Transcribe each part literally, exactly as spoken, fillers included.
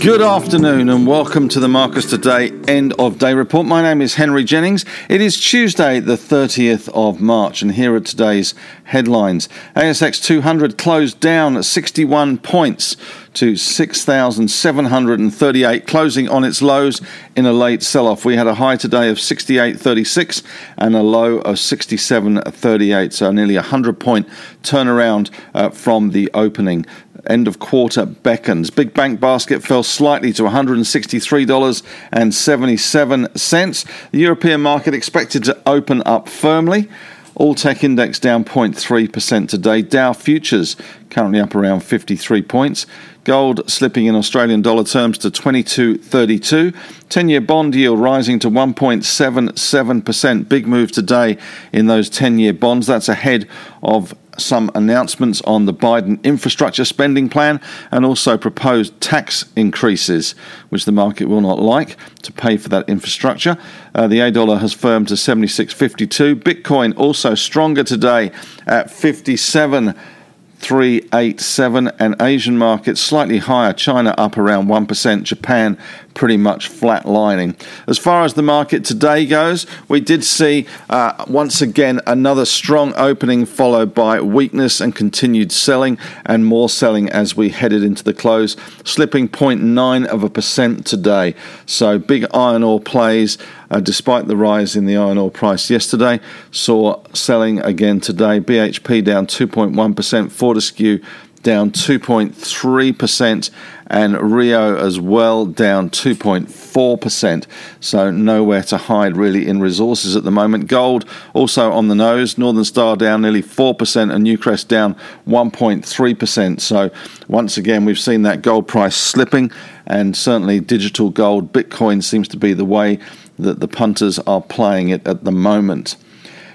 Good afternoon and welcome to the Marcus Today End of Day Report. My name is Henry Jennings. It is Tuesday the thirtieth of March and here are today's headlines. A S X two hundred closed down sixty-one points to six thousand seven hundred thirty-eight, closing on its lows in a late sell-off. We had a high today of sixty-eight thirty-six and a low of sixty-seven thirty-eight, so nearly a hundred-point turnaround uh, from the opening. End of quarter beckons. Big bank basket fell slightly to one hundred sixty-three dollars and seventy-seven cents. The European market expected to open up firmly. All tech index down zero point three percent today. Dow futures currently up around fifty-three points. Gold slipping in Australian dollar terms to twenty-two thirty-two. ten-year bond yield rising to one point seven seven percent. Big move today in those ten-year bonds. That's ahead of some announcements on the Biden infrastructure spending plan and also proposed tax increases, which the market will not like, to pay for that infrastructure. Uh, the A-dollar has firmed to seventy-six fifty-two. Bitcoin also stronger today at fifty-seven three eighty-seven, and Asian markets slightly higher, China up around one percent, Japan pretty much flatlining. As far as the market today goes, we did see uh, once again another strong opening followed by weakness and continued selling and more selling as we headed into the close, slipping zero point nine of a percent today. So big iron ore plays, uh, despite the rise in the iron ore price yesterday, saw selling again today. B H P down two point one percent, Fortescue down two point three percent, and Rio as well down two point four percent. So nowhere to hide really in resources at the moment. Gold also on the nose. Northern Star down nearly four percent and Newcrest down one point three percent. So once again, we've seen that gold price slipping, and certainly digital gold, Bitcoin, seems to be the way that the punters are playing it at the moment.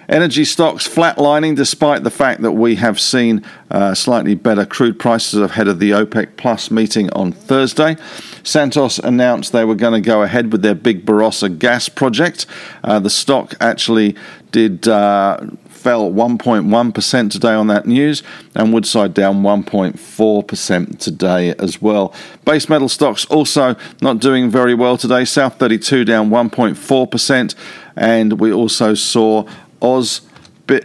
Energy stocks flatlining despite the fact that we have seen uh, slightly better crude prices ahead of the OPEC Plus meeting on Thursday. Santos announced they were going to go ahead with their big Barossa gas project. Uh, the stock actually did uh, fell one point one percent today on that news, and Woodside down one point four percent today as well. Base metal stocks also not doing very well today. South thirty-two down one point four percent, and we also saw Oz,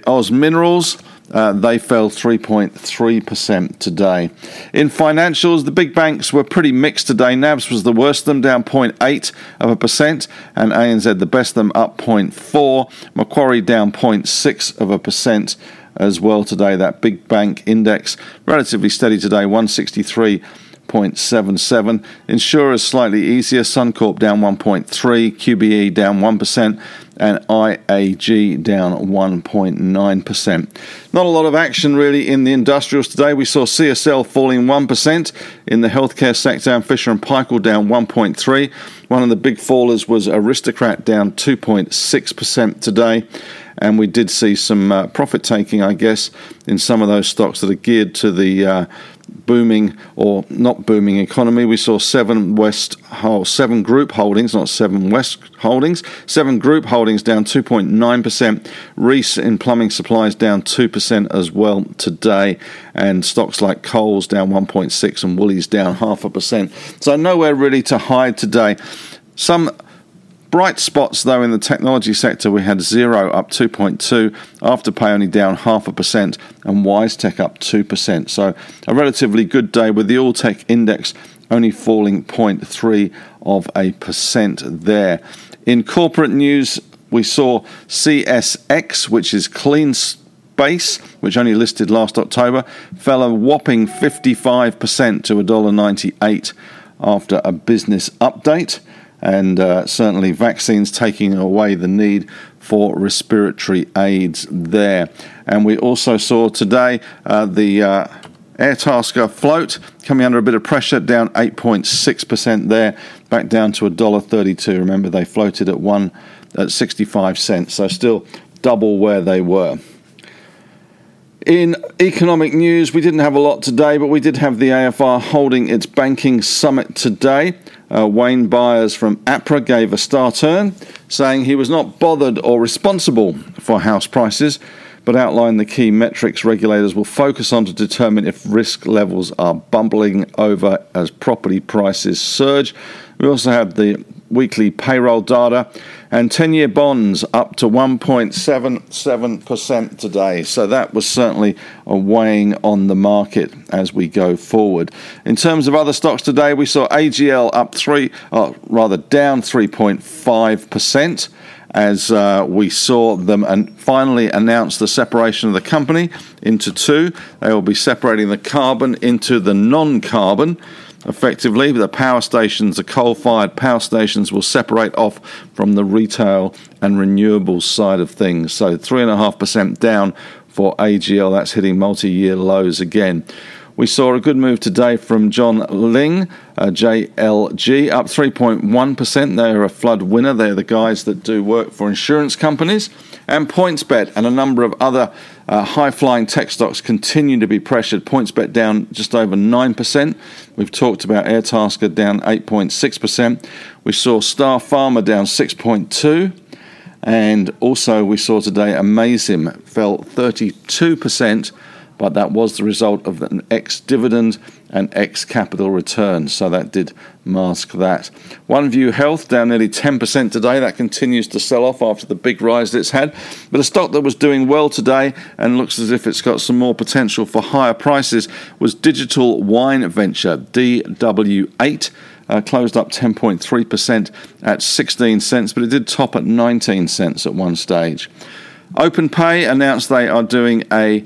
Oz Minerals, uh, they fell three point three percent today. In financials, the big banks were pretty mixed today. N A Bs was the worst of them, down zero point eight of a percent, and A N Z, the best of them, up zero point four. Macquarie down zero point six of a percent as well today. That big bank index, relatively steady today, one sixty-three point seven seven. Insurers slightly easier. Suncorp down one point three, Q B E down one percent, and I A G down one point nine percent. Not a lot of action really in the industrials today. We saw C S L falling one percent in the healthcare sector, and Fisher and Paykel down one point three. One of the big fallers was Aristocrat down two point six percent today. And we did see some uh, profit taking, I guess, in some of those stocks that are geared to the uh, booming or not booming economy. We saw Seven West oh, Seven Group Holdings, not Seven West Holdings, Seven Group Holdings down two point nine percent. Reece in plumbing supplies down two percent as well today, and stocks like Coles down one point six and Woolies down half a percent. So nowhere really to hide today. Some bright spots, though, in the technology sector. We had Xero up two point two, Afterpay only down half a percent, and WiseTech up two percent. So a relatively good day with the all-tech index only falling zero point three of a percent there. In corporate news, we saw C S X, which is Clean Space, which only listed last October, fell a whopping fifty-five percent to one dollar ninety-eight after a business update. And uh, certainly vaccines taking away the need for respiratory aids there. And we also saw today uh, the uh, Airtasker float coming under a bit of pressure, down eight point six percent there, back down to one dollar thirty-two. Remember, they floated at one at sixty-five cents, so still double where they were. In economic news, we didn't have a lot today, but we did have the A F R holding its banking summit today. Uh, Wayne Byers from APRA gave a star turn, saying he was not bothered or responsible for house prices, but outlined the key metrics regulators will focus on to determine if risk levels are bumbling over as property prices surge. We also had the weekly payroll data and ten-year bonds up to one point seven seven percent today. So that was certainly a weighing on the market as we go forward. In terms of other stocks today, we saw A G L up three, or rather down three point five percent as uh, we saw them and finally announce the separation of the company into two. They will be separating the carbon into the non-carbon. Effectively, the power stations, the coal-fired power stations, will separate off from the retail and renewables side of things. So three point five percent down for A G L. That's hitting multi-year lows again. We saw a good move today from John Ling, uh, J L G, up three point one percent. They are a flood winner. They're the guys that do work for insurance companies. And PointsBet and a number of other uh, high-flying tech stocks continue to be pressured. PointsBet down just over nine percent. We've talked about Airtasker down eight point six percent. We saw Star Pharma down six point two percent. And also we saw today Amazim fell thirty-two percent. But that was the result of an ex-dividend and ex-capital return, so that did mask that. OneVue Health down nearly ten percent today. That continues to sell off after the big rise it's had. But a stock that was doing well today and looks as if it's got some more potential for higher prices was Digital Wine Venture, D W eight. Uh, closed up ten point three percent at sixteen cents, but it did top at nineteen cents at one stage. OpenPay announced they are doing a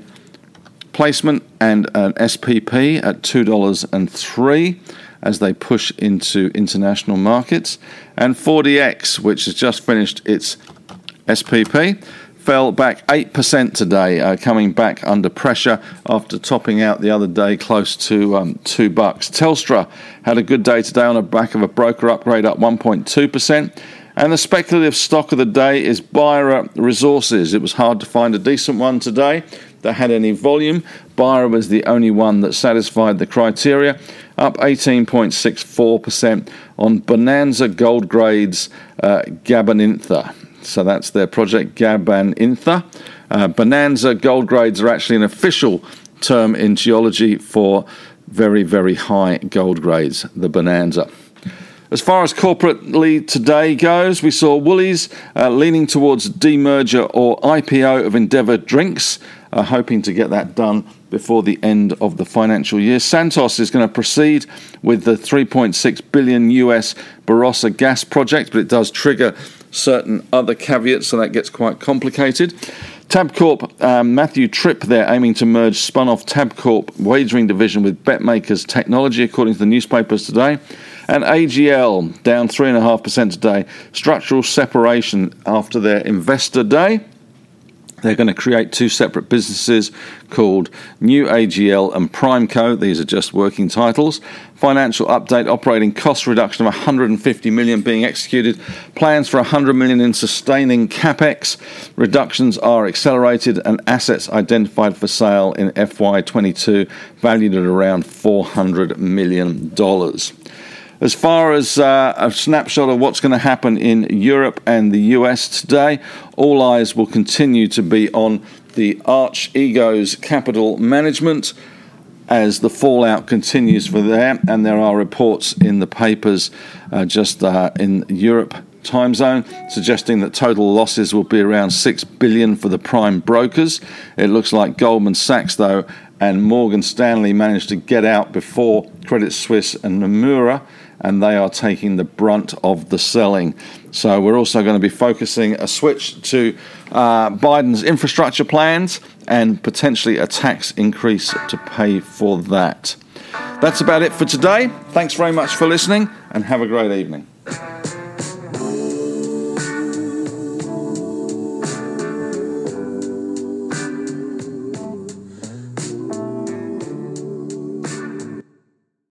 placement and an S P P at two dollars and three cents as they push into international markets. And four D X, which has just finished its S P P, fell back eight percent today, uh, coming back under pressure after topping out the other day close to um, two bucks. Telstra had a good day today on the back of a broker upgrade up one point two percent. And the speculative stock of the day is Bira Resources. It was hard to find a decent one today that had any volume. Bira was the only one that satisfied the criteria, up eighteen point six four percent on Bonanza Gold Grades uh, Gabanintha. So that's their project, Gabanintha. Uh, Bonanza Gold Grades are actually an official term in geology for very, very high gold grades, the Bonanza. As far as corporately today goes, we saw Woolies uh, leaning towards demerger or I P O of Endeavour Drinks, uh, hoping to get that done before the end of the financial year. Santos is going to proceed with the three point six billion U S Barossa gas project, but it does trigger certain other caveats, so that gets quite complicated. Tabcorp, um, Matthew Tripp there aiming to merge spun-off Tabcorp wagering division with BetMakers Technology, according to the newspapers today. And A G L, down three point five percent today. Structural separation after their investor day. They're going to create two separate businesses called New A G L and Primeco. These are just working titles. Financial update, operating cost reduction of one hundred fifty million dollars being executed. Plans for one hundred million dollars in sustaining capex. Reductions are accelerated and assets identified for sale in F Y twenty-two valued at around four hundred million dollars. As far as uh, a snapshot of what's going to happen in Europe and the U S today, all eyes will continue to be on the arch-ego's capital management as the fallout continues for there. And there are reports in the papers uh, just uh, in Europe time zone suggesting that total losses will be around six billion dollars for the prime brokers. It looks like Goldman Sachs, though, and Morgan Stanley managed to get out before Credit Suisse and Nomura, and they are taking the brunt of the selling. So we're also going to be focusing a switch to uh, Biden's infrastructure plans and potentially a tax increase to pay for that. That's about it for today. Thanks very much for listening and have a great evening.